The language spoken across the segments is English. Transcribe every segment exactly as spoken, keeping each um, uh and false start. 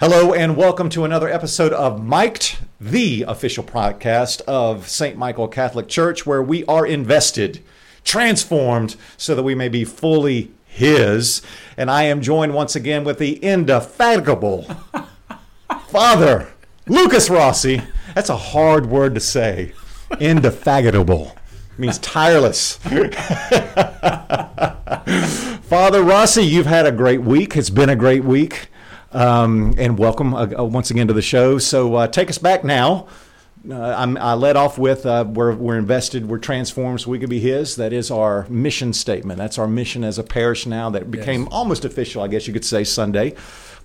Hello and welcome to another episode of Mike'd, the official podcast of Saint Michael Catholic Church, where we are invested, transformed, so that we may be fully His. And I am joined once again with the indefatigable Father Lucas Rossi. That's a hard word to say. Indefatigable. It means tireless. Father Rossi, you've had a great week. It's been a great week. Um, and welcome uh, once again to the show. So uh, take us back now. Uh, I'm, I led off with uh, we're, we're invested, we're transformed, so we could be His. That is our mission statement. That's our mission as a parish now that became yes. almost official, I guess you could say, Sunday,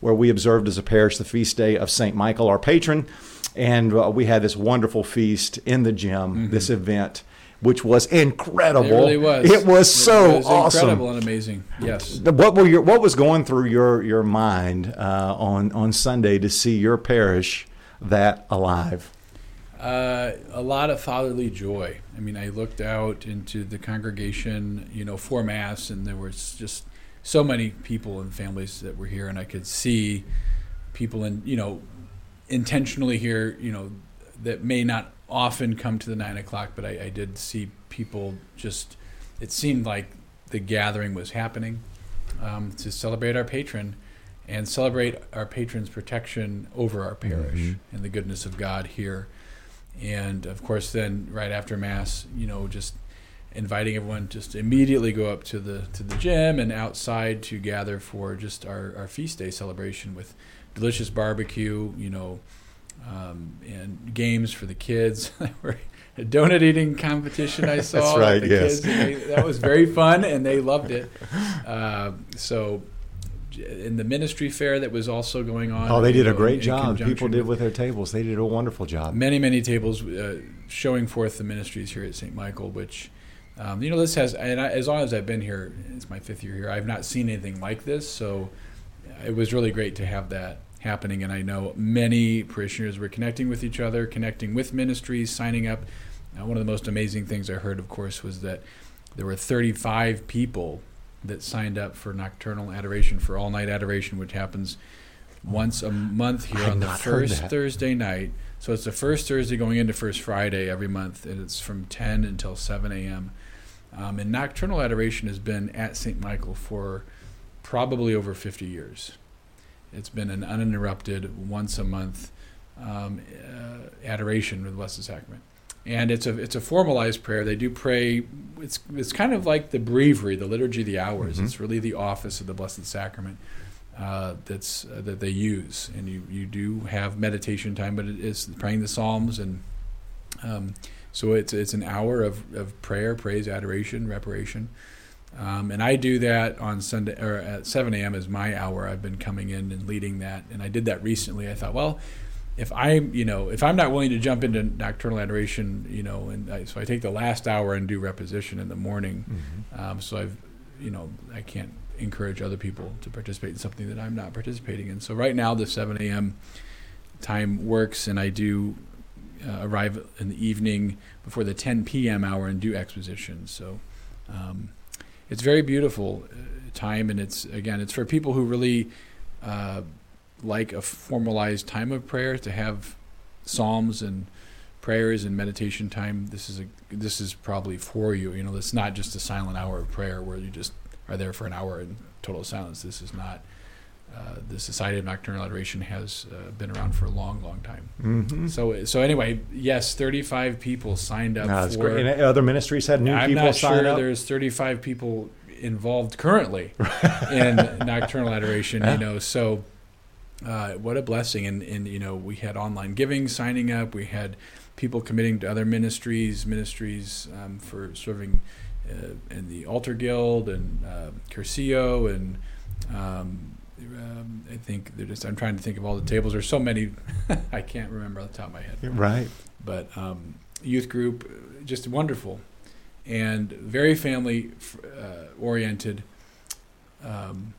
where we observed as a parish the feast day of Saint Michael, our patron. And uh, we had this wonderful feast in the gym, mm-hmm. this event, which was incredible. It really was. It was it so was awesome. Incredible and amazing. Yes. What were your, what was going through your your mind uh, on on Sunday to see your parish that alive? Uh, a lot of fatherly joy. I mean, I looked out into the congregation, you know, for Mass, and there was just so many people and families that were here, and I could see people in, you know, intentionally here, you know, that may not often come to the nine o'clock, but I, I did see people just, it seemed like the gathering was happening um, to celebrate our patron and celebrate our patron's protection over our parish mm-hmm. and the goodness of God here. And of course, then right after Mass, you know, just inviting everyone just immediately go up to the to the gym and outside to gather for just our, our feast day celebration with delicious barbecue, you know, Um, and games for the kids. A donut eating competition I saw. That's right, the yes. kids. They, that was very fun, and they loved it. Uh, so, in the ministry fair that was also going on. Oh, they did a great job. People did with their tables. They did a wonderful job. Many, many tables uh, showing forth the ministries here at Saint Michael, which, um, you know, this has, and I, as long as I've been here, it's my fifth year here, I've not seen anything like this, so it was really great to have that happening, and I know many parishioners were connecting with each other, connecting with ministries, signing up. Uh, one of the most amazing things I heard, of course, was that there were thirty-five people that signed up for nocturnal adoration, for all-night adoration, which happens once a month here on the first Thursday night. So it's the first Thursday going into First Friday every month, and it's from ten until seven a.m. Um, and nocturnal adoration has been at Saint Michael for probably over fifty years. It's been an uninterrupted, once-a-month um, uh, adoration with the Blessed Sacrament. And it's a it's a formalized prayer. They do pray. It's it's kind of like the breviary, the Liturgy of the Hours. Mm-hmm. It's really the office of the Blessed Sacrament uh, that's uh, that they use. And you, you do have meditation time, but it is praying the Psalms. And um, so it's it's an hour of, of prayer, praise, adoration, reparation. Um, and I do that on Sunday, or at seven a.m. is my hour. I've been coming in and leading that, and I did that recently. I thought, well, if I'm, you know, if I'm not willing to jump into nocturnal adoration, you know, and I, so I take the last hour and do reposition in the morning. Mm-hmm. Um, so I've, you know, I can't encourage other people to participate in something that I'm not participating in. So right now the seven a.m. time works, and I do uh, arrive in the evening before the ten p.m. hour and do exposition. So. Um, It's very beautiful time, and it's again, it's for people who really uh, like a formalized time of prayer to have psalms and prayers and meditation time. This is a this is probably for you. You know, it's not just a silent hour of prayer where you just are there for an hour in total silence. This is not. Uh, the Society of Nocturnal Adoration has uh, been around for a long, long time. Mm-hmm. So, so anyway, yes, thirty-five people signed up. No, that's for, great. And other ministries had new I'm people sign sure up. I'm not sure there's thirty-five people involved currently in nocturnal adoration. Yeah. You know, so uh, what a blessing! And, and you know, we had online giving signing up. We had people committing to other ministries, ministries um, for serving uh, in the Altar Guild and uh, Curcio and. Um, Um, I think they're just. I'm trying to think of all the tables. There's so many, I can't remember off the top of my head. Right. But um, youth group, just wonderful, and very family uh, oriented. Um,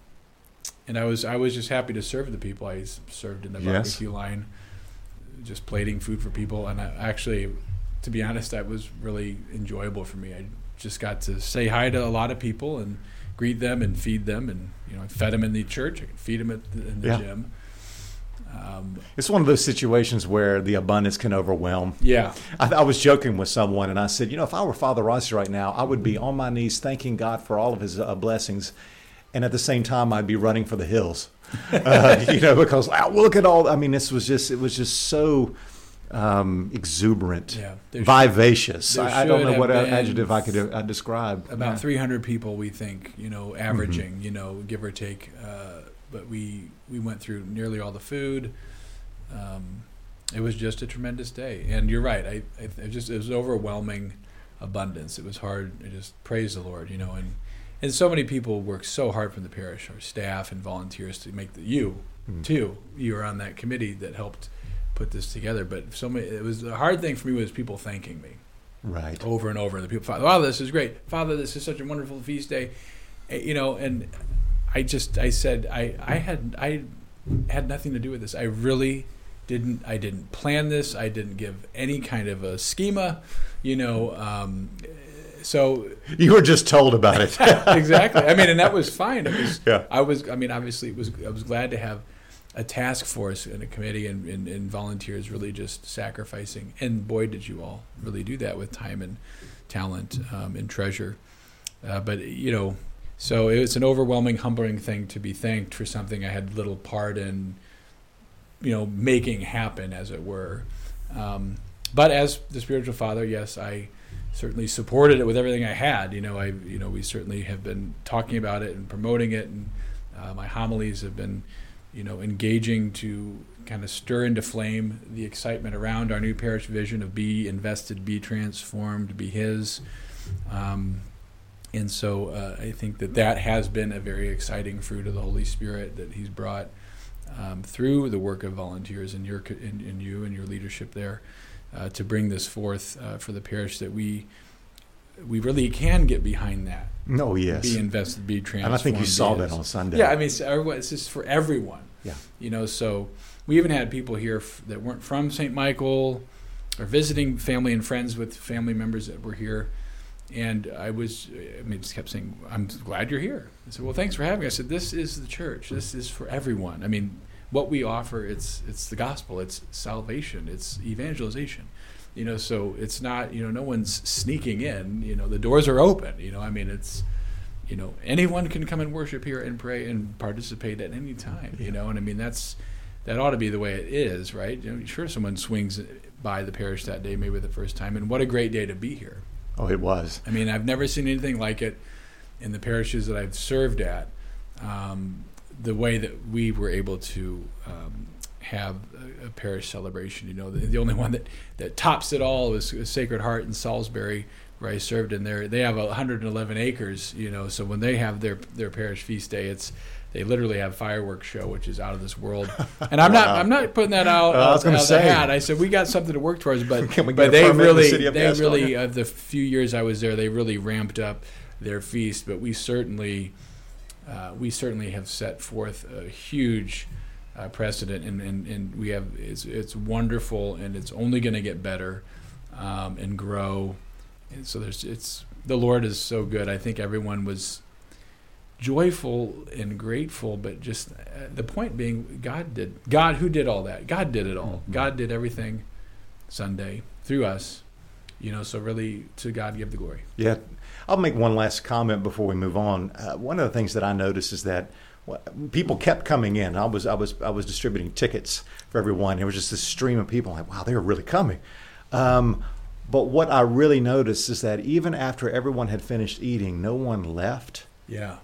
and I was I was just happy to serve the people. I served in the barbecue yes. line, just plating food for people. And I, actually, to be honest, that was really enjoyable for me. I just got to say hi to a lot of people and greet them and feed them, and you know, I fed them in the church. I could feed them at the, in the yeah. gym. Um, it's one of those situations where the abundance can overwhelm. Yeah. I, I was joking with someone, and I said, you know, if I were Father Rossi right now, I would be on my knees thanking God for all of his uh, blessings. And at the same time, I'd be running for the hills, uh, you know, because wow, look at all, I mean, this was just, it was just so um, exuberant, yeah, vivacious. Should, I, I don't know what adjective I could uh, describe. About yeah. three hundred people, we think, you know, averaging, mm-hmm. you know, give or take. Uh, but we, we went through nearly all the food. Um, it was just a tremendous day. And you're right. I, I it just, it was overwhelming abundance. It was hard. I just praise the Lord, you know, and, And so many people work so hard from the parish, our staff and volunteers, to make the, you, mm. too. You were on that committee that helped put this together. But so many, it was a hard thing for me was people thanking me, right, over and over. The people, Father, wow, this is great. Father, this is such a wonderful feast day, you know. And I just, I said, I, I had, I had nothing to do with this. I really didn't. I didn't plan this. I didn't give any kind of a schema, you know. Um, So you were just told about it. Exactly. I mean, and that was fine. It was, yeah. I was. I mean, obviously, it was. I was glad to have a task force and a committee and, and, and volunteers really just sacrificing. And boy, did you all really do that with time and talent um, and treasure. Uh, but you know, so it's an overwhelming, humbling thing to be thanked for something I had little part in, you know, making happen, as it were. Um, but as the spiritual father, yes, I. certainly supported it with everything I had. You know, I, you know, we certainly have been talking about it and promoting it, and uh, my homilies have been, you know, engaging to kind of stir into flame the excitement around our new parish vision of be invested, be transformed, be His. Um, and so uh, I think that that has been a very exciting fruit of the Holy Spirit that He's brought um, through the work of volunteers and your, and, and you and your leadership there. Uh, to bring this forth uh, for the parish, that we we really can get behind that. No, yes. Be invested, be transformed. And I think you saw that on Sunday. Yeah, I mean, it's, it's just for everyone. Yeah. You know, so we even had people here f- that weren't from Saint Michael or visiting family and friends with family members that were here. And I was, I mean, just kept saying, I'm glad you're here. I said, well, thanks for having me. I said, this is the church. This is for everyone. I mean, what we offer, it's it's the gospel, it's salvation, it's evangelization, you know. So it's not, you know, no one's sneaking in. You know, the doors are open. You know, I mean, it's, you know, anyone can come and worship here and pray and participate at any time. You know, and I mean that's that ought to be the way it is, right? You know, sure, someone swings by the parish that day, maybe the first time, and what a great day to be here. Oh, it was. I mean, I've never seen anything like it in the parishes that I've served at. Um, the way that we were able to um, have a, a parish celebration. You know, the, the only one that, that tops it all is Sacred Heart in Salisbury, where I served in there. They have one hundred eleven acres, you know, so when they have their, their parish feast day, it's they literally have fireworks show, which is out of this world. And I'm wow. not I'm not putting that out, uh, out, I was gonna out say. of the hat. I said, we got something to work towards, but, Can we get but they really, the they really of the few years I was there, they really ramped up their feast, but we certainly... Uh, we certainly have set forth a huge uh, precedent, and, and, and we have it's, it's wonderful, and it's only going to get better um, and grow. And so there's it's the Lord is so good. I think everyone was joyful and grateful, but just uh, the point being, God did God who did all that. God did it all. Mm-hmm. God did everything Sunday through us. You know, so really, to God give the glory. Yeah. I'll make one last comment before we move on. Uh, one of the things that I noticed is that people kept coming in. I was I was I was distributing tickets for everyone. It was just this stream of people. I'm like, wow, they're really coming. Um, but what I really noticed is that even after everyone had finished eating, no one left. Yeah.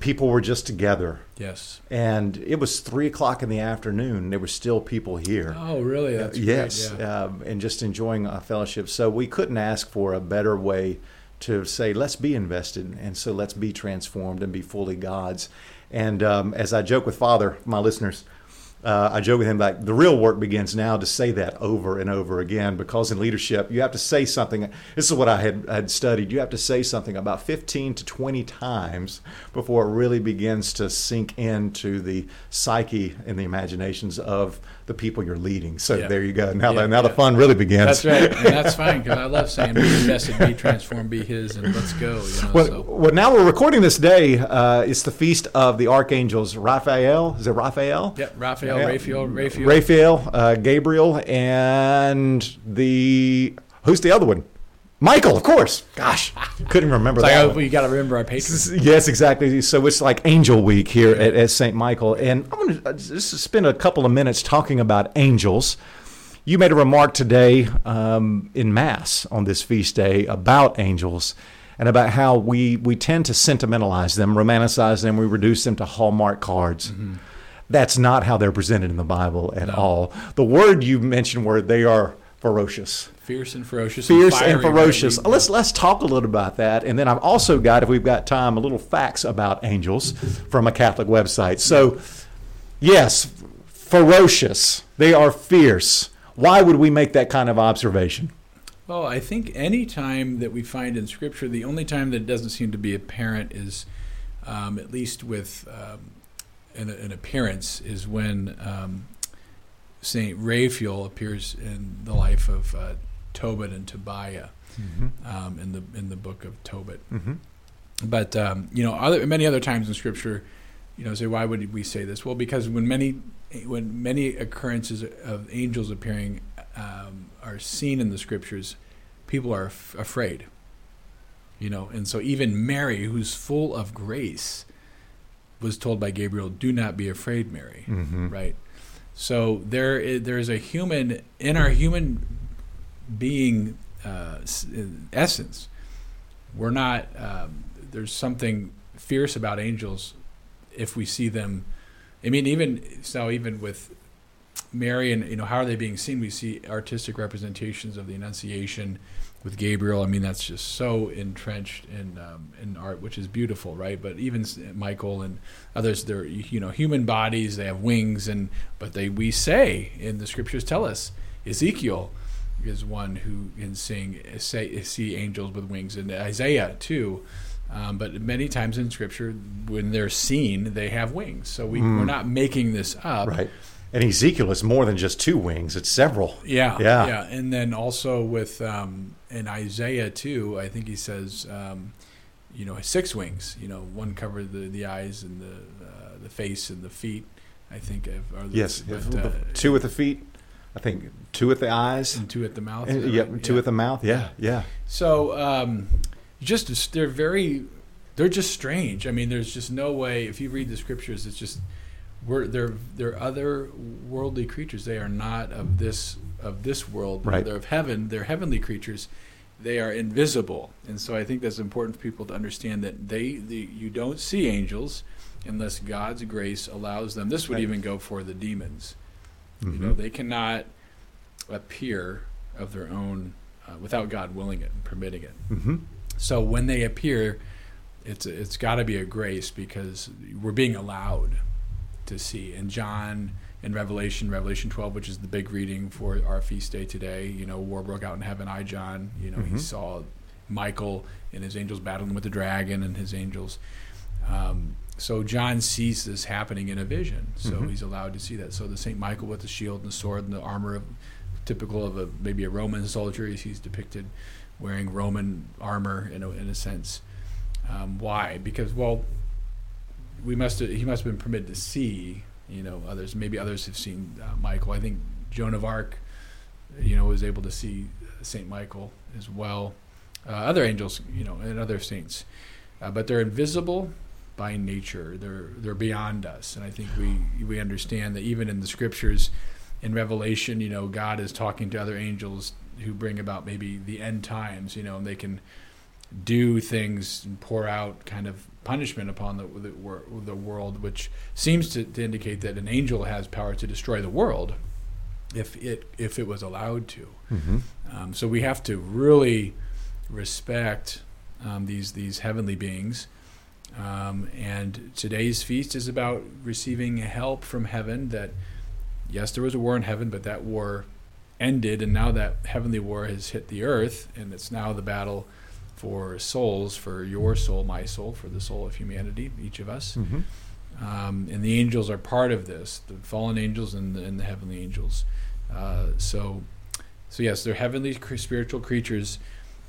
People were just together. Yes. And it was three o'clock in the afternoon. There were still people here. Oh, really? That's uh, yes. Great. Yeah. Um, and just enjoying a fellowship. So we couldn't ask for a better way to say, let's be invested. And so let's be transformed and be fully God's. And um, as I joke with Father, my listeners, uh, I joke with him like the real work begins now, to say that over and over again, because in leadership, you have to say something. This is what I had, had studied. You have to say something about fifteen to twenty times before it really begins to sink into the psyche and the imaginations of the people you're leading. So yeah. There you go. Now, yeah, the, now yeah. the fun really begins. That's right. And that's fine, because I love saying be invested, be transformed, be His, and let's go. You know, well, so. well, now we're recording this day. Uh, it's the Feast of the Archangels Raphael. Is it Raphael? Yep, Raphael. Raphael, yeah. Raphael, Raphael, Raphael, uh, Gabriel, and the who's the other one? Michael, of course. Gosh, couldn't remember like, that. Oh, you got to remember our patrons. Yes, exactly. So it's like Angel Week here at, at Saint Michael, and I'm going to just spend a couple of minutes talking about angels. You made a remark today um, in Mass on this feast day about angels and about how we we tend to sentimentalize them, romanticize them, we reduce them to Hallmark cards. Mm-hmm. That's not how they're presented in the Bible at no. all. The word you mentioned where they are ferocious. Fierce and ferocious. Fierce and, and ferocious. Ready. Let's let's talk a little about that. And then I've also got, if we've got time, a little facts about angels from a Catholic website. So, yes, ferocious. They are fierce. Why would we make that kind of observation? Well, I think any time that we find in Scripture, the only time that it doesn't seem to be apparent is, um, at least with um, an, an appearance, is when um, Saint Raphael appears in the life of uh, Tobit and Tobiah, mm-hmm. um, in the in the book of Tobit. Mm-hmm. But um, you know, other, many other times in Scripture, you know, say why would we say this? Well, because when many when many occurrences of angels appearing um, are seen in the Scriptures, people are f- afraid. You know, and so even Mary, who's full of grace, was told by Gabriel, "Do not be afraid, Mary." Mm-hmm. Right. So there is, there is a human, in our human being uh, essence, we're not, um, there's something fierce about angels if we see them. I mean, even, so even with Mary and, you know, how are they being seen? We see artistic representations of the Annunciation with Gabriel. I mean, that's just so entrenched in um, in art, which is beautiful, right? But even Michael and others, they're, you know, human bodies, they have wings, and but they we say, and the Scriptures tell us, Ezekiel is one who can sing, say, see angels with wings, and Isaiah too. Um, but many times in Scripture, when they're seen, they have wings. So we, mm. we're not making this up. Right. And Ezekiel is more than just two wings; it's several. Yeah, yeah, yeah. And then also with um, in Isaiah too, I think he says, um, you know, six wings. You know, one covered the, the eyes and the uh, the face and the feet. I think. Are the, yes, but, uh, two with the feet. I think two with the eyes and two at the mouth. And, yeah, right? two yeah. at the mouth. Yeah, yeah. So um, just they're very, they're just strange. I mean, there's just no way if you read the Scriptures, it's just. We're, they're they're other worldly creatures. They are not of this of this world. Right. They're of heaven. They're heavenly creatures. They are invisible, and so I think that's important for people to understand that they the, you don't see angels unless God's grace allows them. This would even go for the demons. Mm-hmm. You know, they cannot appear of their own uh, without God willing it and permitting it. Mm-hmm. So when they appear, it's it's got to be a grace because we're being allowed to see. And John in Revelation, Revelation twelve, which is the big reading for our feast day today, you know, war broke out in heaven. I, John, you know, mm-hmm. he saw Michael and his angels battling with the dragon and his angels. Um, so John sees this happening in a vision. So mm-hmm. he's allowed to see that. So the Saint Michael with the shield and the sword and the armor, of, typical of a maybe a Roman soldier, he's depicted wearing Roman armor in a, in a sense. Um, why? Because, well, We must have, he must have been permitted to see, you know, others. Maybe others have seen uh, Michael. I think Joan of Arc, you know, was able to see Saint Michael as well. Uh, other angels, you know, and other saints, uh, but they're invisible by nature. They're they're beyond us, and I think we we understand that even in the Scriptures, in Revelation, you know, God is talking to other angels who bring about maybe the end times, you know, and they can do things and pour out kind of punishment upon the the, the world, which seems to, to indicate that an angel has power to destroy the world if it if it was allowed to. Mm-hmm. Um, so we have to really respect um, these these heavenly beings. Um, and today's feast is about receiving help from heaven. That yes, there was a war in heaven, but that war ended, and now that heavenly war has hit the earth, and it's now the battle for souls, for your soul, my soul, for the soul of humanity, each of us. Mm-hmm. Um, and the angels are part of this, the fallen angels and the, and the heavenly angels. Uh, so, so yes, they're heavenly spiritual creatures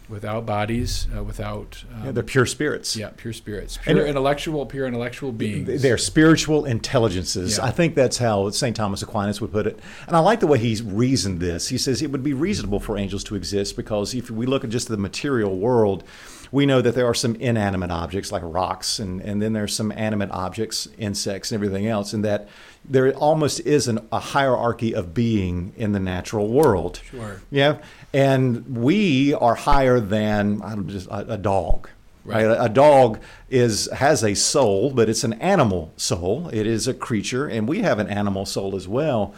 without bodies, uh, without um, yeah, they're pure spirits. Yeah, pure spirits, pure and, intellectual, pure intellectual beings. They're spiritual intelligences. Yeah. I think that's how Saint Thomas Aquinas would put it. And I like the way he's reasoned this. He says it would be reasonable for angels to exist because if we look at just the material world, we know that there are some inanimate objects like rocks, and, and then there's some animate objects, insects, and everything else, and that there almost is an, a hierarchy of being in the natural world. Sure. Yeah. And we are higher than I don't just a, a dog. Right. right. A, a dog is has a soul, but it's an animal soul. It is a creature, and we have an animal soul as well.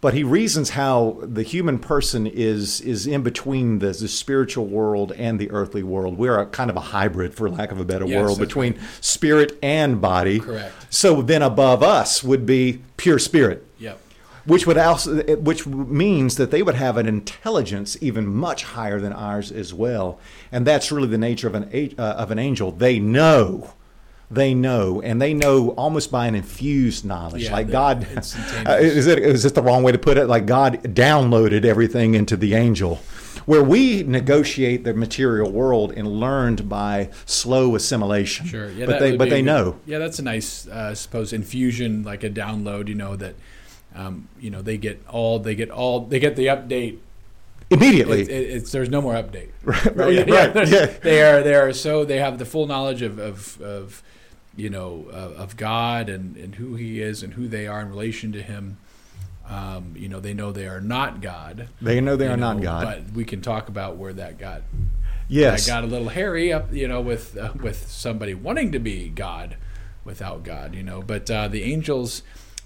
But he reasons how the human person is is in between the, the spiritual world and the earthly world. We're a kind of a hybrid, for lack of a better yes, word, between right. spirit and body. Correct. So then above us would be pure spirit. Yep. Which would also, which means that they would have an intelligence even much higher than ours as well. And that's really the nature of an uh, of an angel. They know. They know, and they know almost by an infused knowledge. Yeah, like God, uh, is it is it the wrong way to put it? Like God downloaded everything into the angel, where we negotiate the material world and learned by slow assimilation. Sure, yeah, but they but they a, know. Yeah, that's a nice, uh, I suppose, infusion, like a download. You know that, um, you know they get all they get all they get the update. Immediately, it, it, it's, there's no more update. Right, right, yeah, yeah, right yeah. They are, they are so they have the full knowledge of of, of you know uh, of God and, and who He is and who they are in relation to Him. Um, you know, they know they are not God. They know they are know, not God. But we can talk about where that got. Yes, that got a little hairy up, you know, with uh, with somebody wanting to be God without God, you know. But uh, the angels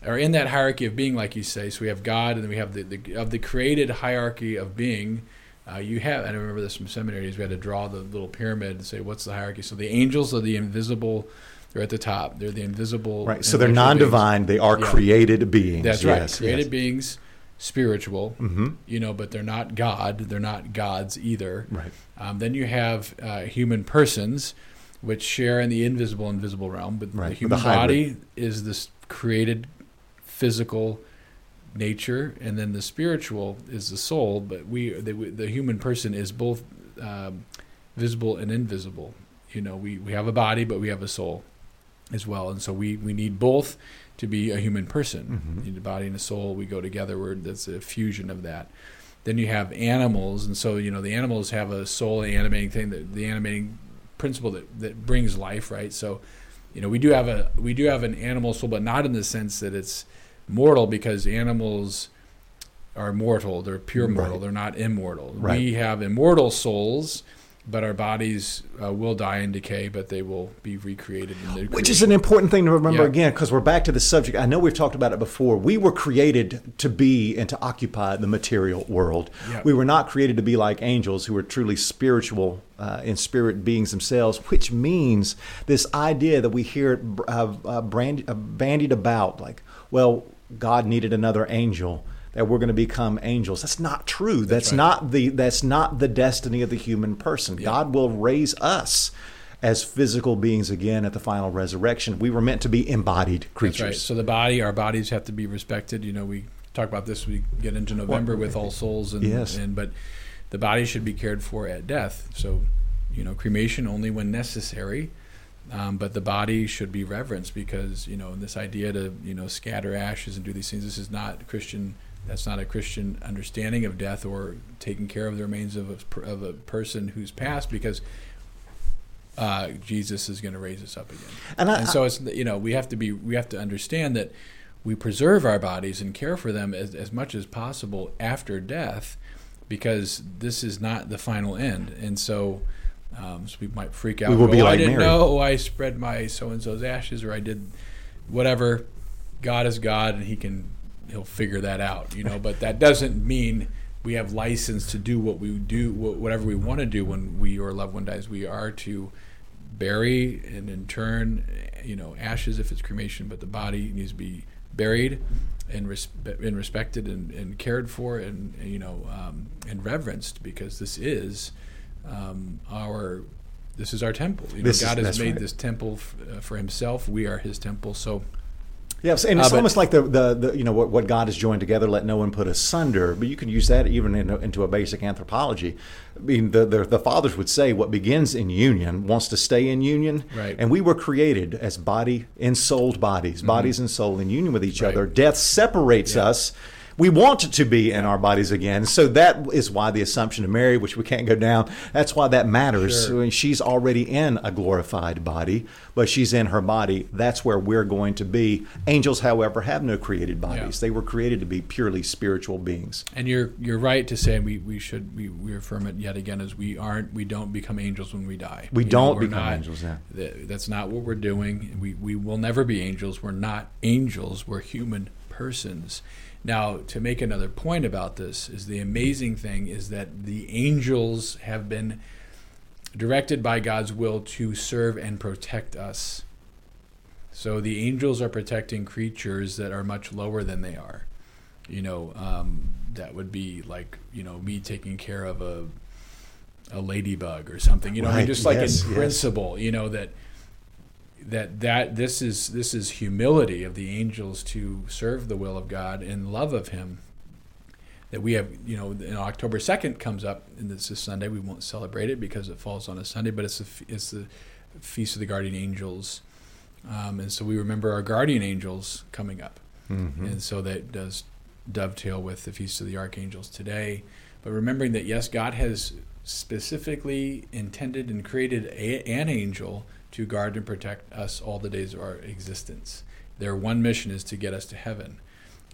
are in that hierarchy of being, like you say. So we have God, and then we have the, the of the created hierarchy of being. Uh, you have, and I remember this from seminaries, we had to draw the little pyramid and say, what's the hierarchy? So the angels are the invisible, they're at the top. They're the invisible. Right, so they're non-divine, beings. They are yeah. created beings. That's right, yes, created yes. beings, spiritual, mm-hmm. you know, but they're not God, they're not gods either. Right. Um, then you have uh, human persons, which share in the invisible, invisible realm, but right. the human the body is this created physical nature, and then the spiritual is the soul, but we the, the human person is both um, visible and invisible. You know, we, we have a body, but we have a soul as well, and so we, we need both to be a human person. Mm-hmm. You need a body and a soul. We go together. We're, that's a fusion of that. Then you have animals, and so, you know, the animals have a soul, an animating thing, the, the animating principle that, that brings life, right? So, you know, we do have a we do have an animal soul, but not in the sense that it's mortal, because animals are mortal. They're pure mortal. Right. They're not immortal. Right. We have immortal souls, but our bodies uh, will die and decay, but they will be recreated. In Which is an important thing to remember yeah. again, because we're back to the subject. I know we've talked about it before. We were created to be and to occupy the material world. Yeah. We were not created to be like angels who were truly spiritual uh, and spirit beings themselves, which means this idea that we hear uh, uh, brand, uh, bandied about, like, well, God needed another angel, that we're going to become angels. That's not true. That's, that's right. not the that's not the destiny of the human person. Yeah. God will raise us as physical beings again at the final resurrection. We were meant to be embodied creatures. That's right. So the body, our bodies have to be respected. You know, we talk about this. We get into November well, with All Souls, and, yes. and but the body should be cared for at death. So, you know, cremation only when necessary. Um, but the body should be reverenced, because, you know, this idea to, you know, scatter ashes and do these things, this is not Christian, that's not a Christian understanding of death or taking care of the remains of a, of a person who's passed, because uh, Jesus is going to raise us up again. And, I, and so it's, you know, we have to be, we have to understand that we preserve our bodies and care for them as, as much as possible after death, because this is not the final end. And so... Um, so we might freak out. We will go, be like oh, I didn't Mary. know. Oh, I spread my so-and-so's ashes, or I did whatever. God is God, and He can He'll figure that out, you know. But that doesn't mean we have license to do what we do, whatever we want to do when we or a loved one dies. We are to bury and intern, you know, ashes if it's cremation, but the body needs to be buried and, res- and respected and, and cared for, and, you know, um, and reverenced, because this is. Um, our, this is our temple. You know, God has made right. this temple f- uh, for Himself. We are His temple. So Yes, and it's uh, almost but, like the, the, the you know what, what God has joined together, let no one put asunder. But you can use that even in a, into a basic anthropology. I mean, the, the the fathers would say what begins in union wants to stay in union. Right. And we were created as body and souled bodies, mm-hmm. bodies and soul in union with each right. other. Death separates yeah. us. We want to be in our bodies again. So that is why the Assumption of Mary, which we can't go down, that's why that matters. Sure. I mean, she's already in a glorified body, but she's in her body. That's where we're going to be. Angels, however, have no created bodies. Yeah. They were created to be purely spiritual beings. And you're you're right to say, and we, we should we, we affirm it yet again, is we aren't we don't become angels when we die. We you don't know, become not, angels, yeah. That, that's not what we're doing. We we will never be angels. We're not angels. We're human persons. Now, to make another point about this, is the amazing thing is that the angels have been directed by God's will to serve and protect us. So the angels are protecting creatures that are much lower than they are. You know, um, that would be like, you know, me taking care of a a ladybug or something. You know, right. I mean, just like yes, in yes. principle, you know, that... That that this is this is humility of the angels to serve the will of God and love of Him. That we have, you know, and October second comes up, and this is Sunday. We won't celebrate it because it falls on a Sunday, but it's the it's the Feast of the Guardian Angels, um, and so we remember our guardian angels coming up, mm-hmm. and so that does dovetail with the Feast of the Archangels today. But remembering that yes, God has specifically intended and created a, an angel to guard and protect us all the days of our existence. Their one mission is to get us to heaven.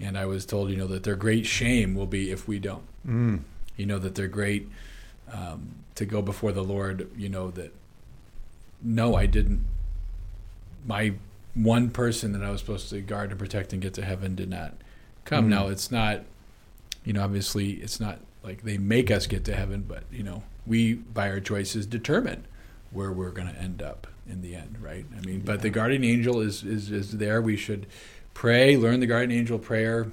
And I was told, you know, that their great shame will be if we don't. Mm. You know, that their great, um, to go before the Lord, you know, that, no, I didn't. My one person that I was supposed to guard and protect and get to heaven did not come. Mm. Now, it's not, you know, obviously it's not like they make us get to heaven, but, you know, we, by our choices, determine where we're going to end up in the end, right? I mean, yeah. But the guardian angel is, is is there. We should pray, learn the guardian angel prayer.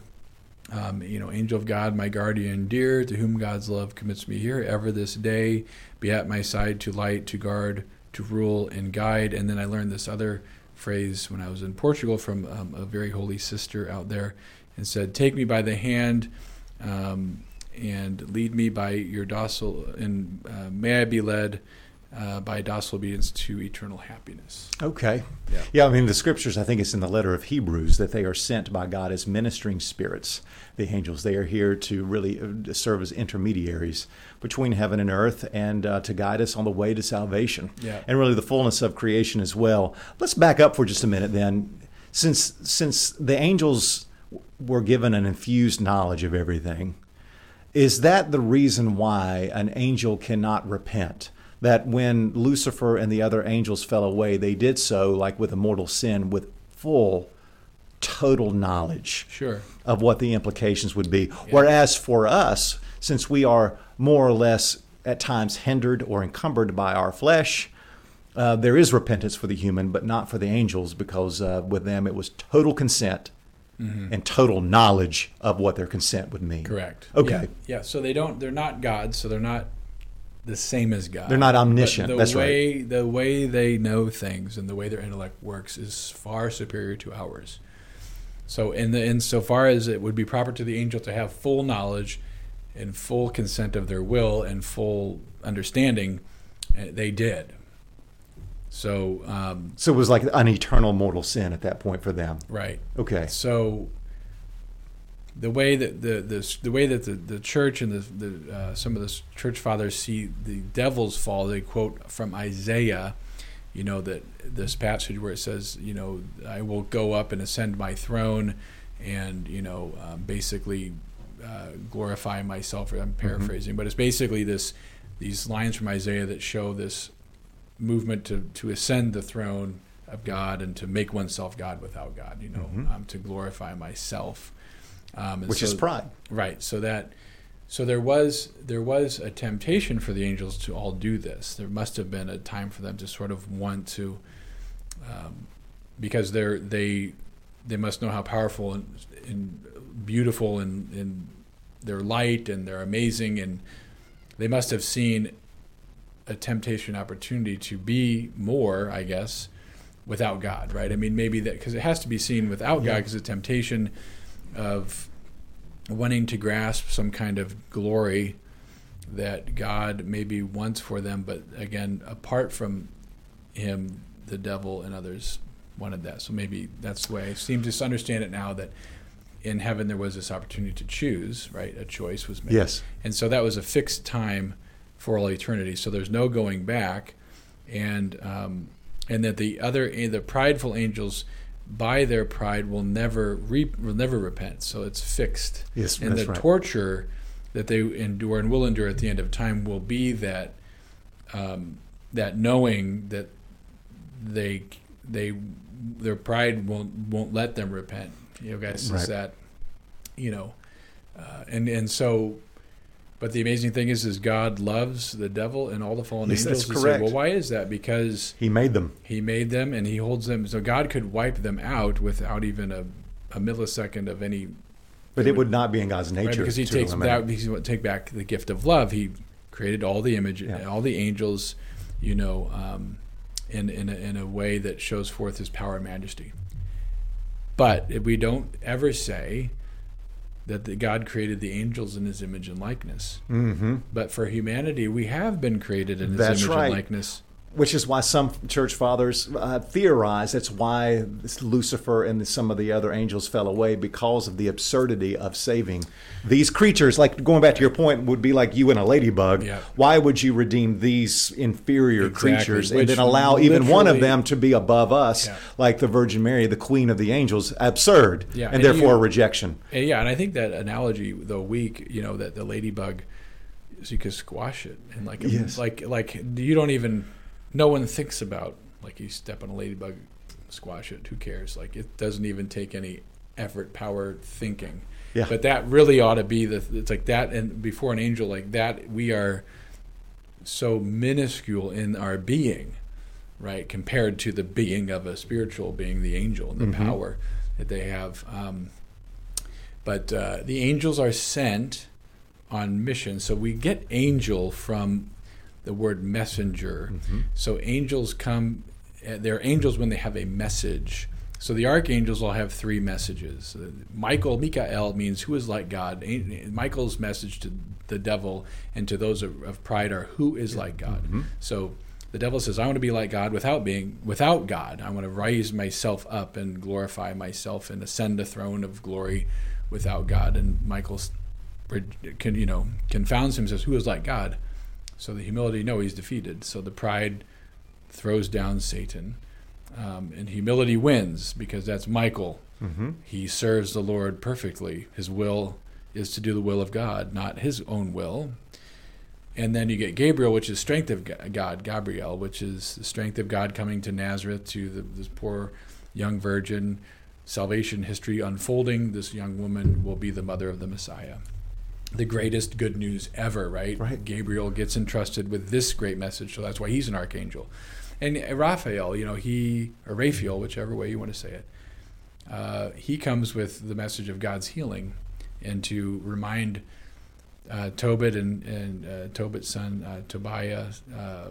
Um, you know, angel of God, my guardian dear, to whom God's love commits me here, ever this day, be at my side to light, to guard, to rule, and guide. And then I learned this other phrase when I was in Portugal from um, a very holy sister out there, and said, take me by the hand um, and lead me by your docile, and uh, may I be led Uh, by docile obedience to eternal happiness. Okay. Yeah. yeah, I mean, the scriptures, I think it's in the letter of Hebrews, that they are sent by God as ministering spirits, the angels. They are here to really serve as intermediaries between heaven and earth and uh, to guide us on the way to salvation yeah. and really the fullness of creation as well. Let's back up for just a minute then. Since, since the angels were given an infused knowledge of everything, is that the reason why an angel cannot repent? That when Lucifer and the other angels fell away, they did so, like with a mortal sin, with full, total knowledge sure. of what the implications would be. Yeah. Whereas for us, since we are more or less at times hindered or encumbered by our flesh, uh, there is repentance for the human, but not for the angels, because uh, with them it was total consent mm-hmm. and total knowledge of what their consent would mean. Correct. Okay. Yeah, yeah. So they don't, they're not God, so they're not the same as God. They're not omniscient. The That's way, right. The way they know things and the way their intellect works is far superior to ours. So in the insofar as it would be proper to the angel to have full knowledge and full consent of their will and full understanding, they did. So um, so it was like an eternal mortal sin at that point for them. Right. Okay. So the way that the the, the way that the, the church and the, the uh, some of the church fathers see the devil's fall, they quote from Isaiah, you know, that this passage where it says, you know, I will go up and ascend my throne, and you know, um, basically uh, glorify myself. I'm paraphrasing, mm-hmm. but it's basically this these lines from Isaiah that show this movement to to ascend the throne of God and to make oneself God without God. You know, mm-hmm. um, to glorify myself. Um, Which so, is pride, right? So that, so there was there was a temptation for the angels to all do this. There must have been a time for them to sort of want to, um, because they're they they must know how powerful and, and beautiful and, and their light and they're amazing, and they must have seen a temptation opportunity to be more, I guess, without God, right? I mean, maybe that, because it has to be seen without yeah. God, because the temptation of wanting to grasp some kind of glory that God maybe wants for them, but again, apart from him, the devil and others wanted that. So maybe that's the way I seem to understand it now, that in heaven there was this opportunity to choose, right? A choice was made. Yes. And so that was a fixed time for all eternity. So there's no going back. And um, and that the other, the prideful angels, by their pride, will never re, will never repent. So it's fixed. Yes, and that's the right. torture that they endure and will endure at the end of time will be that um, that knowing that they they their pride won't won't let them repent. You know, guys, right. is that you know, uh, and and so, but the amazing thing is, is God loves the devil and all the fallen yes, angels. That's correct. Say, well, why is that? Because he made them. He made them, and he holds them. So God could wipe them out without even a, a millisecond of any. But it would, would not be in God's nature, right? Because he to takes that, because he would take back the gift of love. He created all the image, yeah. all the angels, you know, um, in in a, in a way that shows forth his power and majesty. But we don't ever say that the God created the angels in his image and likeness. Mm-hmm. But for humanity, we have been created in his that's image right. and likeness. Which is why some church fathers uh, theorize that's why Lucifer and some of the other angels fell away, because of the absurdity of saving these creatures. Like, going back to your point, would be like you and a ladybug. Yeah. Why would you redeem these inferior exactly. creatures Which and then allow even one of them to be above us, yeah. like the Virgin Mary, the Queen of the Angels? Absurd, yeah. and, and therefore you, a rejection. Yeah, and I think that analogy, though weak, you know, that the ladybug, so you could squash it. And like, yes. like, like you don't even... No one thinks about, like, you step on a ladybug, squash it, who cares? Like, it doesn't even take any effort, power, thinking. Yeah. But that really ought to be the, it's like that, and before an angel like that, we are so minuscule in our being, right, compared to the being of a spiritual being, the angel, and the mm-hmm. power that they have. Um, but uh, the angels are sent on mission. So we get angel from the word messenger. Mm-hmm. So angels come, they're angels when they have a message. So the archangels all have three messages. Michael, Mikael means who is like God. Michael's message to the devil and to those of, of pride are who is like God. Mm-hmm. So the devil says, I want to be like God without being, without God. I want to raise myself up and glorify myself and ascend a throne of glory without God. And Michael, you know, confounds him, says, who is like God? So the humility, no, he's defeated. So the pride throws down Satan. Um, and humility wins, because that's Michael. Mm-hmm. He serves the Lord perfectly. His will is to do the will of God, not his own will. And then you get Gabriel, which is strength of God, Gabriel, which is the strength of God coming to Nazareth, to the, this poor young virgin, salvation history unfolding. This young woman will be the mother of the Messiah. The greatest good news ever, right? Right? Gabriel gets entrusted with this great message, so that's why he's an archangel. And Raphael, you know, he, or Raphael, whichever way you want to say it, uh, he comes with the message of God's healing, and to remind uh, Tobit and, and uh, Tobit's son, uh, Tobiah, uh,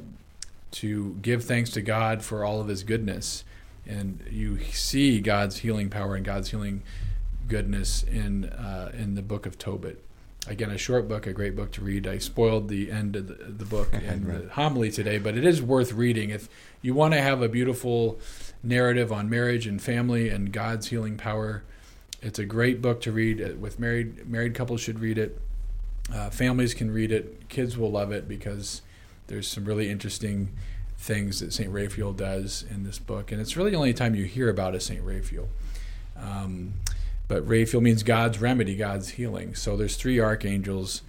to give thanks to God for all of his goodness. And you see God's healing power and God's healing goodness in uh, in the book of Tobit. Again, a short book, a great book to read. I spoiled the end of the, the book and right. the homily today, but it is worth reading. If you want to have a beautiful narrative on marriage and family and God's healing power, it's a great book to read. With married married couples should read it. Uh, families can read it. Kids will love it, because there's some really interesting things that Saint Raphael does in this book. And it's really the only time you hear about a Saint Raphael. Um But Raphael means God's remedy, God's healing. So there's three archangels,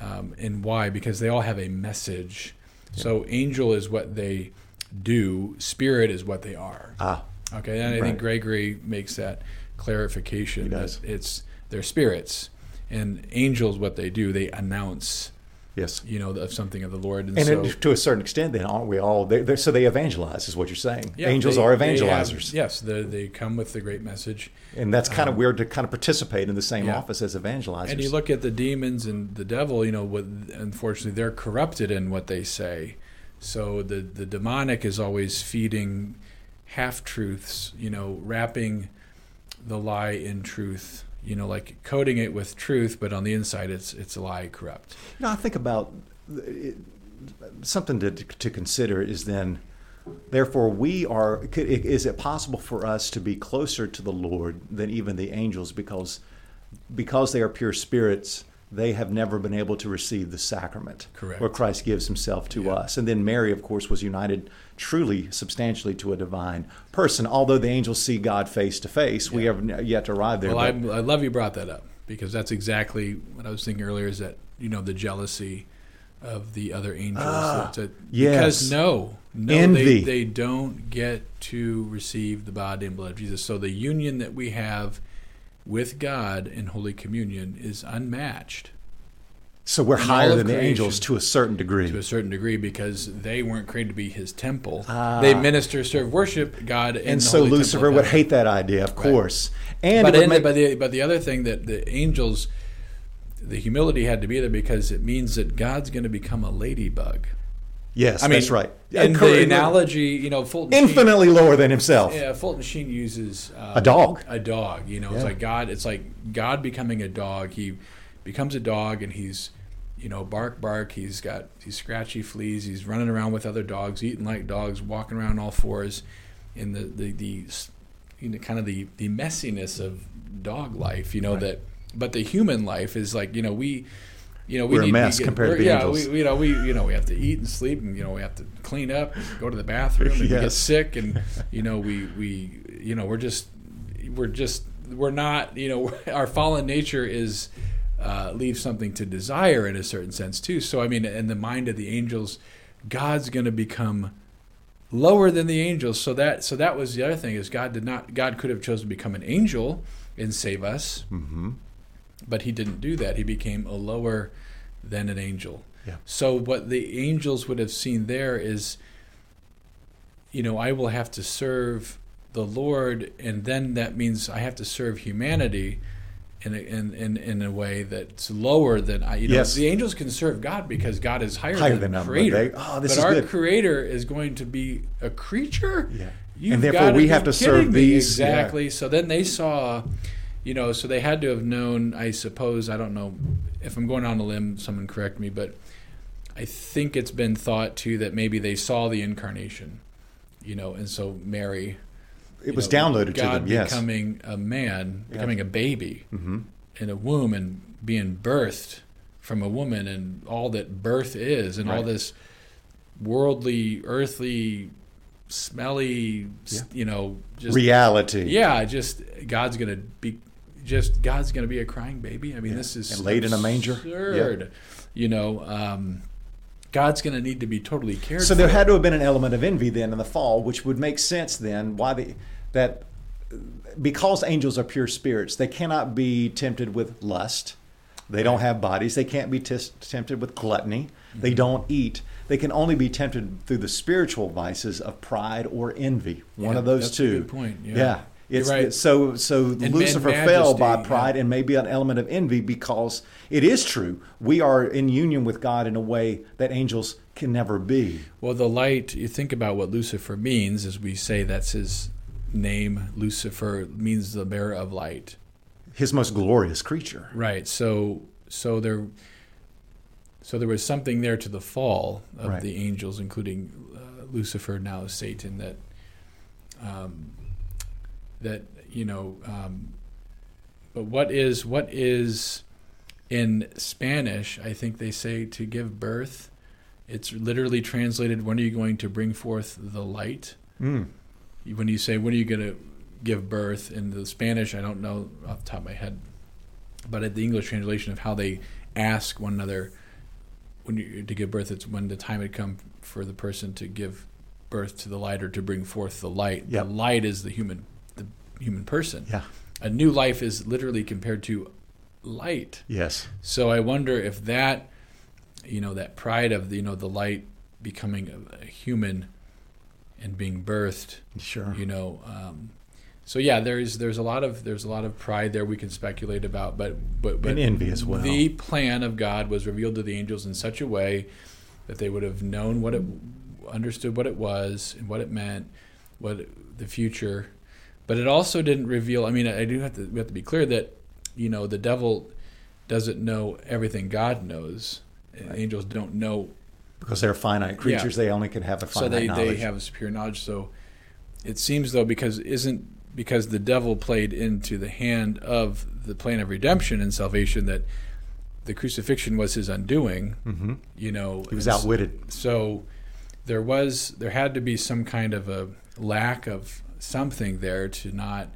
um, and why? Because they all have a message. Yeah. So angel is what they do, spirit is what they are. Ah, okay. And I right. think Gregory makes that clarification. He does. That it's their spirits, and angels what they do. They announce. Yes, you know, of something of the Lord, and, and so, it, to a certain extent, then aren't we all? They're, they're, so they evangelize, is what you're saying. Yeah, angels they, are evangelizers. Have, yes, they come with the great message, and that's kind um, of weird to kind of participate in the same yeah. office as evangelizers. And you look at the demons and the devil. You know, what, unfortunately, they're corrupted in what they say. So the the demonic is always feeding half-truths, you know, wrapping the lie in truth, you know, like coating it with truth, but on the inside it's it's a lie corrupt. You know, I think about it, something to to consider is then, therefore we are, is it possible for us to be closer to the Lord than even the angels because because they are pure spirits, they have never been able to receive the sacrament. Correct. Where Christ gives himself to yeah. us. And then Mary, of course, was united truly, substantially to a divine person. Although the angels see God face to face, we have yet to arrive there. Well, I, I love you brought that up because that's exactly what I was thinking earlier is that, you know, the jealousy of the other angels. Ah, a, yes. Because no, no, Envy. They, they don't get to receive the body and blood of Jesus. So the union that we have with God in Holy Communion is unmatched. So we're in higher than creation, the angels to a certain degree. To a certain degree, because they weren't created to be his temple. Ah. They minister, serve, worship God in and the so Holy Lucifer temple would hate that idea, of right. course. And but, it and, make... but, the, but the other thing that the angels, the humility had to be there because it means that God's going to become a ladybug. Yes, I mean, that's right. And the analogy, you know, Fulton infinitely Sheen, lower than himself. Yeah, Fulton Sheen uses um, a dog. A dog, you know, yeah. it's like God. It's like God becoming a dog. He becomes a dog, and he's, you know, bark, bark. He's got these scratchy fleas. He's running around with other dogs, eating like dogs, walking around on all fours, in the the, the you know, kind of the, the messiness of dog life, you know right. that. But the human life is like, you know, we. You know, we we're need, a mess we get, compared to the yeah, angels. We, you know, we you know we have to eat and sleep, and you know we have to clean up, go to the bathroom, and yes. we get sick, and you know we we you know we're just we're just we're not you know our fallen nature is uh, leaves something to desire in a certain sense too. So I mean, in the mind of the angels, God's going to become lower than the angels. So that so that was the other thing is God did not God could have chosen to become an angel and save us. Mm-hmm. But he didn't do that. He became a lower than an angel. Yeah. So what the angels would have seen there is, you know, I will have to serve the Lord, and then that means I have to serve humanity in a, in, in, in a way that's lower than I. You know, yes. The angels can serve God because God is higher, higher than the Creator. Them, but they, oh, this but is our good. Creator is going to be a creature? Yeah. You've and therefore we have to serve me. These. Exactly. Yeah. So then they saw... You know, so they had to have known, I suppose, I don't know, if I'm going on a limb, someone correct me, but I think it's been thought, too, that maybe they saw the incarnation, you know, and so Mary. It was know, downloaded God to them, yes. God becoming a man, yeah. becoming a baby mm-hmm. in a womb and being birthed from a woman and all that birth is and right. all this worldly, earthly, smelly, yeah. you know. Just, reality. Yeah, just God's going to be. Just God's going to be a crying baby. I mean, yeah. this is and laid absurd, in a manger. Yep. You know, um, God's going to need to be totally cared. So for. There had to have been an element of envy then in the fall, which would make sense then why the that because angels are pure spirits, they cannot be tempted with lust. They don't have bodies. They can't be t- tempted with gluttony. Mm-hmm. They don't eat. They can only be tempted through the spiritual vices of pride or envy. One yeah, of those that's two. That's a good point. Yeah. yeah. It's, right. it's so so and Lucifer majesty, fell by pride yeah. and maybe an element of envy because it is true. We are in union with God in a way that angels can never be. Well, the light, you think about what Lucifer means, as we say that's his name. Lucifer means the bearer of light. His most glorious creature. Right. So so there so there was something there to the fall of right. the angels, including uh, Lucifer, now Satan, that... Um, That you know, um, but what is what is in Spanish? I think they say to give birth. It's literally translated. When are you going to bring forth the light? Mm. When you say when are you going to give birth in the Spanish, I don't know off the top of my head, but at the English translation of how they ask one another when you, to give birth, it's when the time had come for the person to give birth to the light or to bring forth the light. Yep. The light is the human. human person. Yeah. A new life is literally compared to light. Yes. So I wonder if that, you know, that pride of, the, you know, the light becoming a, a human and being birthed. Sure. You know, um, so yeah, there's there's a lot of there's a lot of pride there we can speculate about, but but, but and envy as well. The plan of God was revealed to the angels in such a way that they would have known what it understood what it was and what it meant. what the future, but it also didn't reveal. I mean, I do have to we have to be clear that, you know, the devil doesn't know everything God knows. Right. Angels don't know, because they're finite creatures. Yeah. They only can have a finite so they, knowledge. So they have a superior knowledge. So it seems though, because isn't because the devil played into the hand of the plan of redemption and salvation, that the crucifixion was his undoing. Mm-hmm. You know, he was outwitted. So there was there had to be some kind of a lack of something there to not,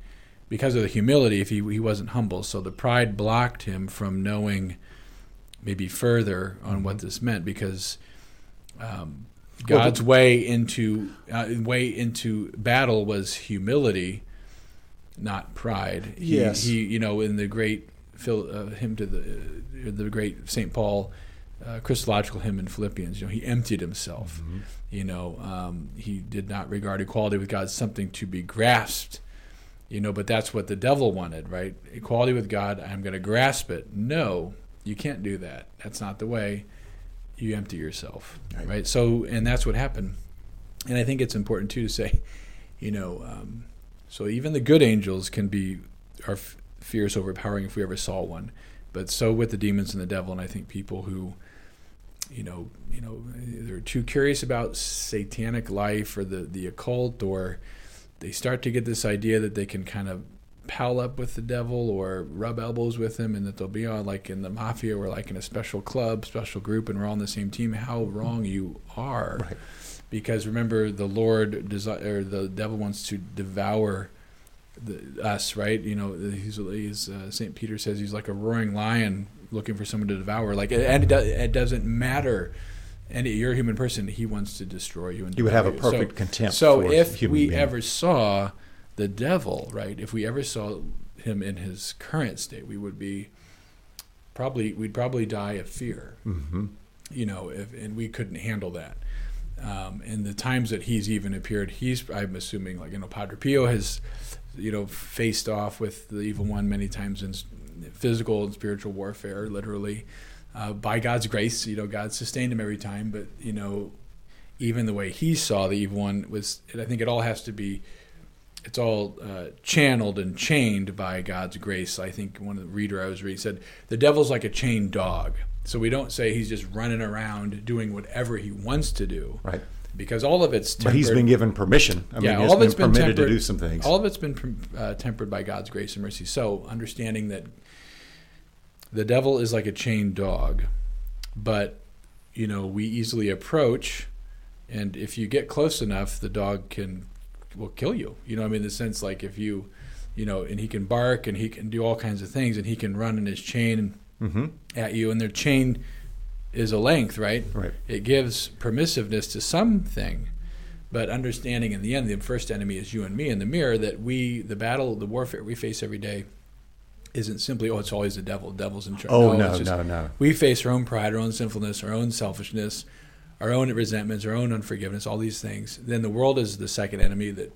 because of the humility. If he he wasn't humble, so the pride blocked him from knowing maybe further on what this meant, because um, God's well, the, way into uh, way into battle was humility, not pride. He, yes, he you know in the great Phil, uh, hymn to the uh, the great Saint Paul, uh, Christological hymn in Philippians. You know, he emptied himself. Mm-hmm. You know, um, he did not regard equality with God as something to be grasped. You know, but that's what the devil wanted, right? Equality with God. I'm going to grasp it. No, you can't do that. That's not the way. You empty yourself, right? right? So, and that's what happened. And I think it's important too to say, you know, um, so even the good angels can be are f- fierce, overpowering if we ever saw one. But so with the demons and the devil, and I think people who, you know, you know, they're too curious about satanic life or the the occult, or they start to get this idea that they can kind of pal up with the devil or rub elbows with him, and that they'll be on like in the mafia or like in a special club, special group, and we're all on the same team. How wrong you are, right? Because remember, the Lord desire, or the devil wants to devour the, us, right? You know, he's, he's uh, Saint Peter says he's like a roaring lion looking for someone to devour. Like, and it, do, it doesn't matter. And you're a human person. He wants to destroy you. And you would have a perfect so, contempt. So for if human we being. ever saw the devil, right? If we ever saw him in his current state, we would be probably we'd probably die of fear. Mm-hmm. You know, if, and we couldn't handle that. Um, and the times that he's even appeared, he's I'm assuming like you know Padre Pio has, you know, faced off with the evil one many times in physical and spiritual warfare, literally. Uh, by God's grace, you know, God sustained him every time. But, you know, even the way he saw the evil one was, and I think it all has to be, it's all uh, channeled and chained by God's grace. I think one of the reader I was reading said, the devil's like a chained dog. So we don't say he's just running around doing whatever he wants to do. Right. Because all of it's tempered. But he's been given permission. I yeah, mean, all of it's been, been permitted tempered, to do some things. All of it's been uh, tempered by God's grace and mercy. So understanding that the devil is like a chained dog, but, you know, we easily approach, and if you get close enough, the dog can will kill you. You know what I mean? In the sense, like, if you, you know, and he can bark, and he can do all kinds of things, and he can run in his chain mm-hmm. at you, and their chain is a length, right? Right. It gives permissiveness to something, but understanding in the end, the first enemy is you and me in the mirror, that we, the battle, the warfare we face every day isn't simply, oh, it's always the devil, the devil's in charge. Oh, no, no, just, no, no. We face our own pride, our own sinfulness, our own selfishness, our own resentments, our own unforgiveness, all these things. Then the world is the second enemy that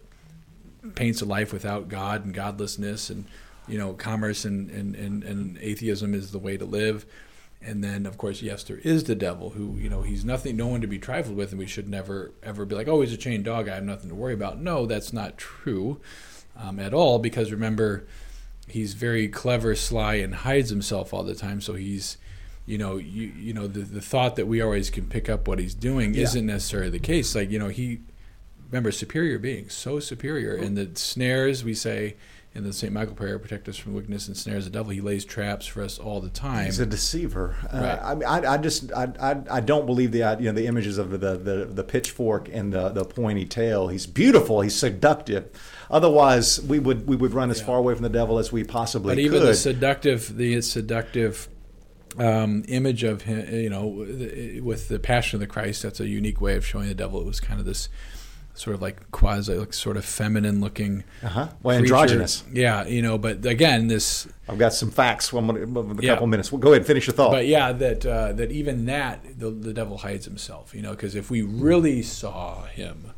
paints a life without God and godlessness, and, you know, commerce and, and, and, and atheism is the way to live. And then, of course, yes, there is the devil who, you know, he's nothing, no one to be trifled with, and we should never, ever be like, oh, he's a chained dog, I have nothing to worry about. No, that's not true um, at all, because remember, he's very clever, sly, and hides himself all the time. So he's, you know, you, you know, the, the thought that we always can pick up what he's doing yeah. isn't necessarily the case. Like, you know, he, remember, superior being, so superior. And the snares, we say in the Saint Michael prayer, protect us from wickedness and snares of the devil. He lays traps for us all the time. He's a deceiver. Right. Uh, I, I just, I, I, I don't believe the, you know, the images of the, the, the pitchfork and the, the pointy tail. He's beautiful. He's seductive. Otherwise, we would we would run as yeah. far away from the devil as we possibly could. But even could. the seductive, the seductive um, image of him, you know, with the Passion of the Christ, that's a unique way of showing the devil. It was kind of this sort of like quasi, like sort of feminine-looking, uh-huh. well, androgynous. Yeah, you know. But again, this. I've got some facts. One in a yeah. couple minutes. Well, go ahead, finish your thought. But yeah, that uh, that even that the, the devil hides himself. You know, because if we really saw him,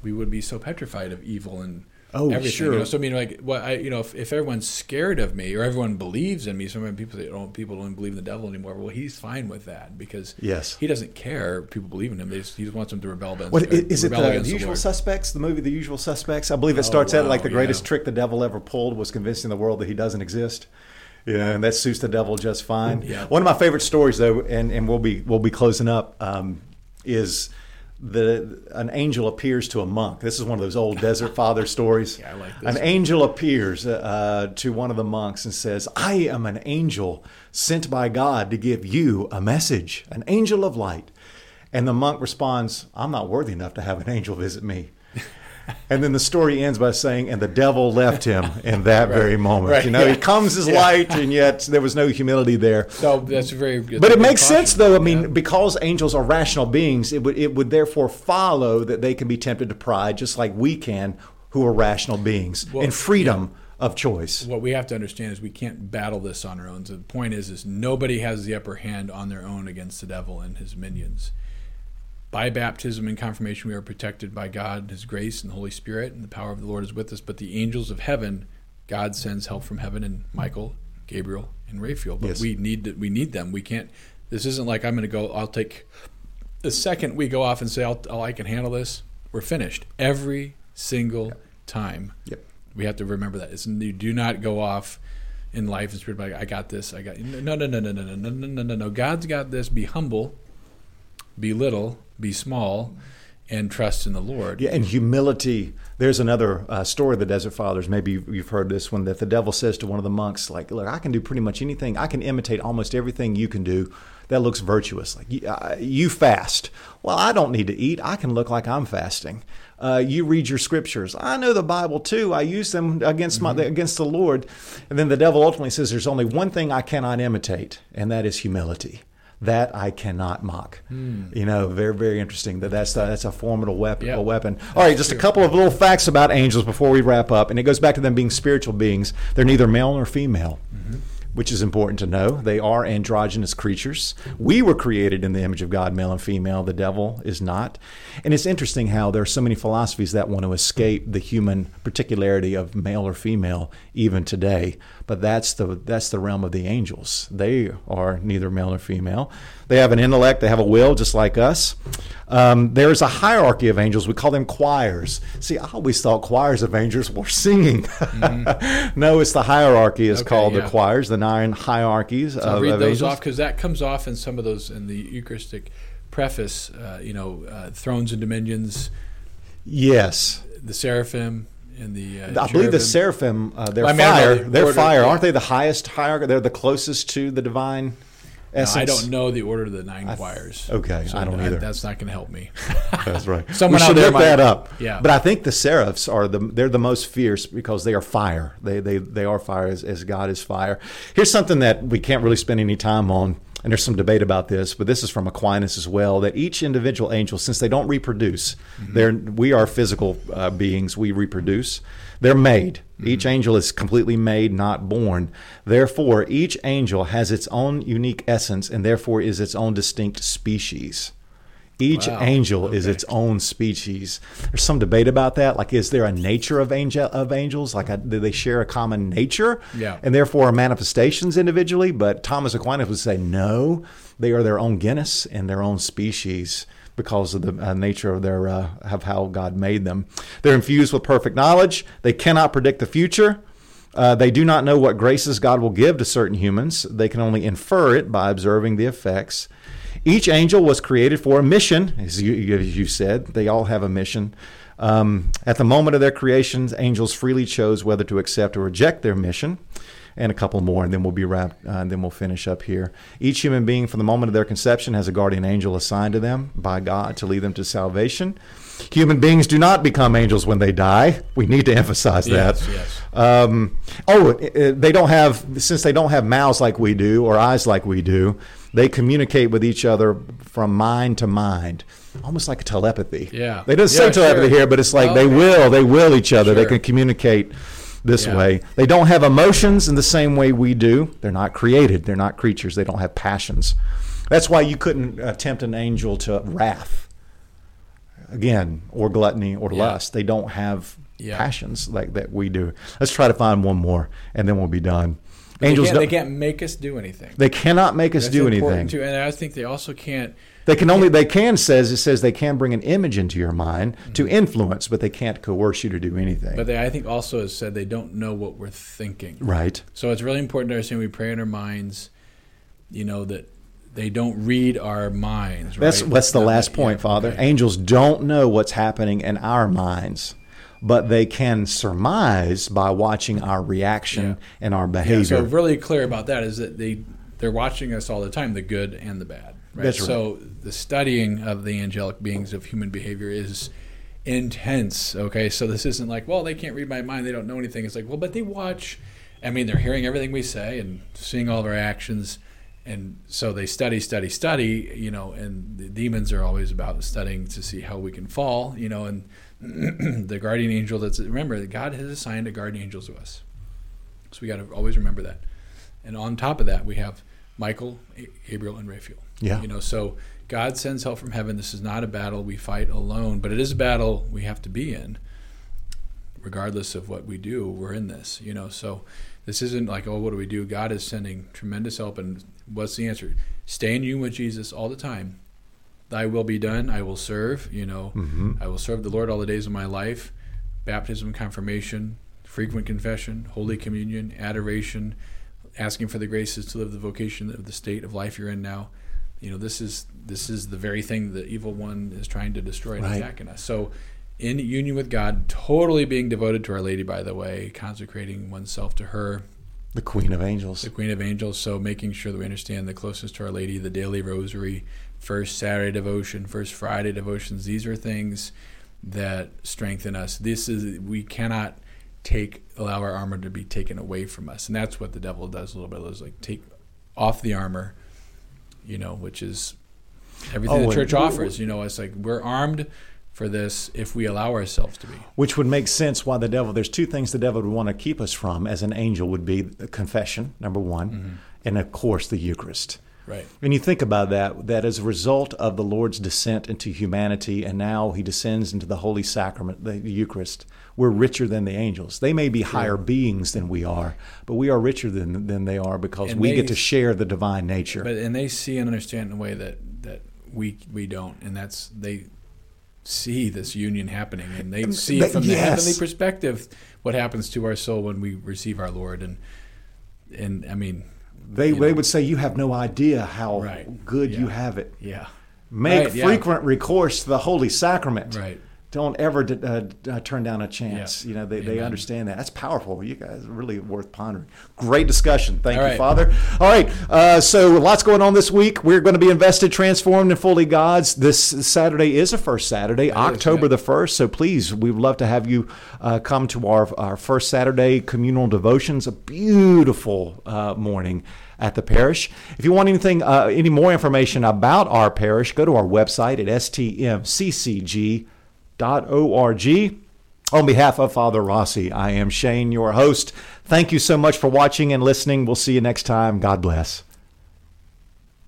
we would be so petrified of evil and oh, everything. Sure. You know? So I mean, like, what I, you know, if, if everyone's scared of me or everyone believes in me, sometimes people say, "Oh, people don't believe in the devil anymore." Well, he's fine with that because yes. he doesn't care. People believe in him; they just, he just wants them to rebel against. What is it? The Usual the Suspects, the movie, The Usual Suspects. I believe it starts oh, wow, out like the greatest yeah. trick the devil ever pulled was convincing the world that he doesn't exist. Yeah, and that suits the devil just fine. Yeah. One of my favorite stories, though, and, and we'll be we'll be closing up, um, is the an angel appears to a monk. This is one of those old Desert Father stories. Yeah, I like this. An one. angel appears uh, to one of the monks and says, "I am an angel sent by God to give you a message, an angel of light." And the monk responds, "I'm not worthy enough to have an angel visit me." And then the story ends by saying, "And the devil left him in that right. very moment." Right. You know, yeah. he comes as yeah. light, and yet there was no humility there. So that's very good. But it makes caution. sense, though. I mean, yeah. because angels are rational beings, it would it would therefore follow that they can be tempted to pride, just like we can, who are rational beings, well, and freedom yeah. of choice. What we have to understand is we can't battle this on our own. So the point is, is nobody has the upper hand on their own against the devil and his minions. By baptism and confirmation, we are protected by God, His grace, and the Holy Spirit, and the power of the Lord is with us. But the angels of heaven, God sends help from heaven, and Michael, Gabriel, and Raphael. But yes. we need we need them. We can't. This isn't like I'm going to go. I'll take the second we go off and say, I'll, I'll, "I can handle this." We're finished every single yep. time. Yep. We have to remember that. It's, you do not go off in life and spirit. Like, I got this. I got no, no, no, no, no, no, no, no, no, no. God's got this. Be humble. Be little. Be small and trust in the Lord. Yeah, and humility. There's another uh, story of the Desert Fathers. Maybe you've, you've heard this one, that the devil says to one of the monks, like, "Look, I can do pretty much anything. I can imitate almost everything you can do that looks virtuous. Like, you, uh, you fast. Well, I don't need to eat. I can look like I'm fasting. Uh, you read your scriptures. I know the Bible, too. I use them against mm-hmm. my against the Lord." And then the devil ultimately says, "There's only one thing I cannot imitate, and that is humility. That I cannot mock." Mm. You know, very, very interesting. That that's the, that's a formidable weapon. Yep. A weapon. All right, just a couple of little facts about angels before we wrap up, and it goes back to them being spiritual beings. They're neither male nor female, mm-hmm. which is important to know. They are androgynous creatures. We were created in the image of God, male and female. The devil is not. And it's interesting how there are so many philosophies that want to escape the human particularity of male or female even today. But that's the that's the realm of the angels. They are neither male nor female. They have an intellect. They have a will, just like us. Um, there is a hierarchy of angels. We call them choirs. See, I always thought choirs of angels were singing. Mm-hmm. No, it's the hierarchy is okay, called yeah. the choirs, the nine hierarchies so of, read of those angels. Off, because that comes off in some of those in the Eucharistic preface. Uh, you know, uh, thrones and dominions. Yes, the seraphim. And the, uh, I cherubim. believe the seraphim, uh, they're I mean, fire. The they're order, fire. Yeah. Aren't they the highest hierarchy? They're the closest to the divine essence. No, I don't know the order of the nine th- choirs. Okay, so I don't I, either. That's not going to help me. That's right. Someone we should out there look might, that up. Yeah. But I think the seraphs are the they're the most fierce because they are fire. They they they are fire as, as God is fire. Here's something that we can't really spend any time on. And there's some debate about this, but this is from Aquinas as well, that each individual angel, since they don't reproduce, mm-hmm. they're, we are physical uh, beings, we reproduce, they're made. Mm-hmm. Each angel is completely made, not born. Therefore, each angel has its own unique essence and therefore is its own distinct species. Each wow. angel okay. is its own species. There's some debate about that. Like, is there a nature of angel of angels? Like, a, do they share a common nature? Yeah. And therefore are manifestations individually? But Thomas Aquinas would say no. They are their own genus and their own species because of the uh, nature of their uh, of how God made them. They're infused with perfect knowledge. They cannot predict the future. Uh, they do not know what graces God will give to certain humans. They can only infer it by observing the effects. Each angel was created for a mission, as you, as you said. They all have a mission. Um, at the moment of their creations, angels freely chose whether to accept or reject their mission. And a couple more, and then we'll be wrapped, uh, and then we'll finish up here. Each human being, from the moment of their conception, has a guardian angel assigned to them by God to lead them to salvation. Human beings do not become angels when they die. We need to emphasize that. Yes, yes. Um, oh, they don't have, since they don't have mouths like we do or eyes like we do, they communicate with each other from mind to mind, almost like a telepathy. Yeah. They don't say yeah, telepathy sure. here, but it's like oh, they okay. will. They will each other. Sure. They can communicate this yeah. way. They don't have emotions in the same way we do. They're not created. They're not creatures. They don't have passions. That's why you couldn't tempt an angel to wrath. again, or gluttony or yeah. lust. They don't have yeah. passions like that we do. Let's try to find one more, and then we'll be done. But Angels, they can't, they can't make us do anything. They cannot make us That's do anything. Too. And I think they also can't. They can only. They can says it says they can bring an image into your mind mm-hmm. to influence, but they can't coerce you to do anything. But they, I think, also has said they don't know what we're thinking. Right. So it's really important to understand we pray in our minds. You know that. They don't read our minds. Right? That's that's the last point, Father. Right. Angels don't know what's happening in our minds, but they can surmise by watching our reaction yeah. and our behavior. Yeah, so really clear about that is that they, they're watching us all the time, the good and the bad. Right? That's right. So the studying of the angelic beings of human behavior is intense. Okay, so this isn't like, well, they can't read my mind, they don't know anything. It's like, well, but they watch. I mean, they're hearing everything we say and seeing all of our actions. And so they study, study, study, you know, and the demons are always about studying to see how we can fall, you know, and the guardian angel that's, remember, God has assigned a guardian angel to us. So we got to always remember that. And on top of that, we have Michael, Gabriel, and Raphael. Yeah. You know, so God sends help from heaven. This is not a battle we fight alone, but it is a battle we have to be in. Regardless of what we do, we're in this, you know, so this isn't like, oh, what do we do? God is sending tremendous help, and what's the answer? Stay in union with Jesus all the time. Thy will be done. I will serve, you know. Mm-hmm. I will serve the Lord all the days of my life. Baptism, confirmation, frequent confession, Holy Communion, adoration, asking for the graces to live the vocation of the state of life you're in now. You know, this is this is the very thing the evil one is trying to destroy and right. attack in us. So in union with God, totally being devoted to Our Lady, by the way, consecrating oneself to her. The Queen of Angels. The Queen of Angels. So making sure that we understand the closeness to Our Lady, the daily rosary, First Saturday devotion, First Friday devotions. These are things that strengthen us. This is, we cannot take, allow our armor to be taken away from us. And that's what the devil does a little bit. It's like take off the armor, you know, which is everything oh, the church and, offers. You know, it's like we're armed for this if we allow ourselves to be. Which would make sense why the devil, there's two things the devil would want to keep us from as an angel would be confession, number one, mm-hmm. and of course the Eucharist. Right. When you think about that, that as a result of the Lord's descent into humanity, and now he descends into the Holy Sacrament, the Eucharist, we're richer than the angels. They may be sure. higher beings than we are, but we are richer than than they are because and we they, get to share the divine nature. But and they see and understand in a way that, that we we don't, and that's, they see this union happening, and they see from the yes. heavenly perspective what happens to our soul when we receive our Lord. And and I mean, they they know. would say you have no idea how right. good yeah. you have it. Yeah, make right, frequent yeah. recourse to the Holy Sacrament. Right, don't ever d- uh, d- turn down a chance. Yeah. You know they, they understand that. That's powerful. You guys are really worth pondering. Great discussion. Thank All you, right. Father. All right. Uh, so lots going on this week. We're going to be invested, transformed, and fully God's. This Saturday is a first Saturday, that October is, yeah. the first. So please, we'd love to have you uh, come to our our first Saturday communal devotions. A beautiful uh, morning at the parish. If you want anything, uh, any more information about our parish, go to our website at S T M C C G dot org. On behalf of Father Rossi, I am Shane, your host. Thank you so much for watching and listening. We'll see you next time. God bless.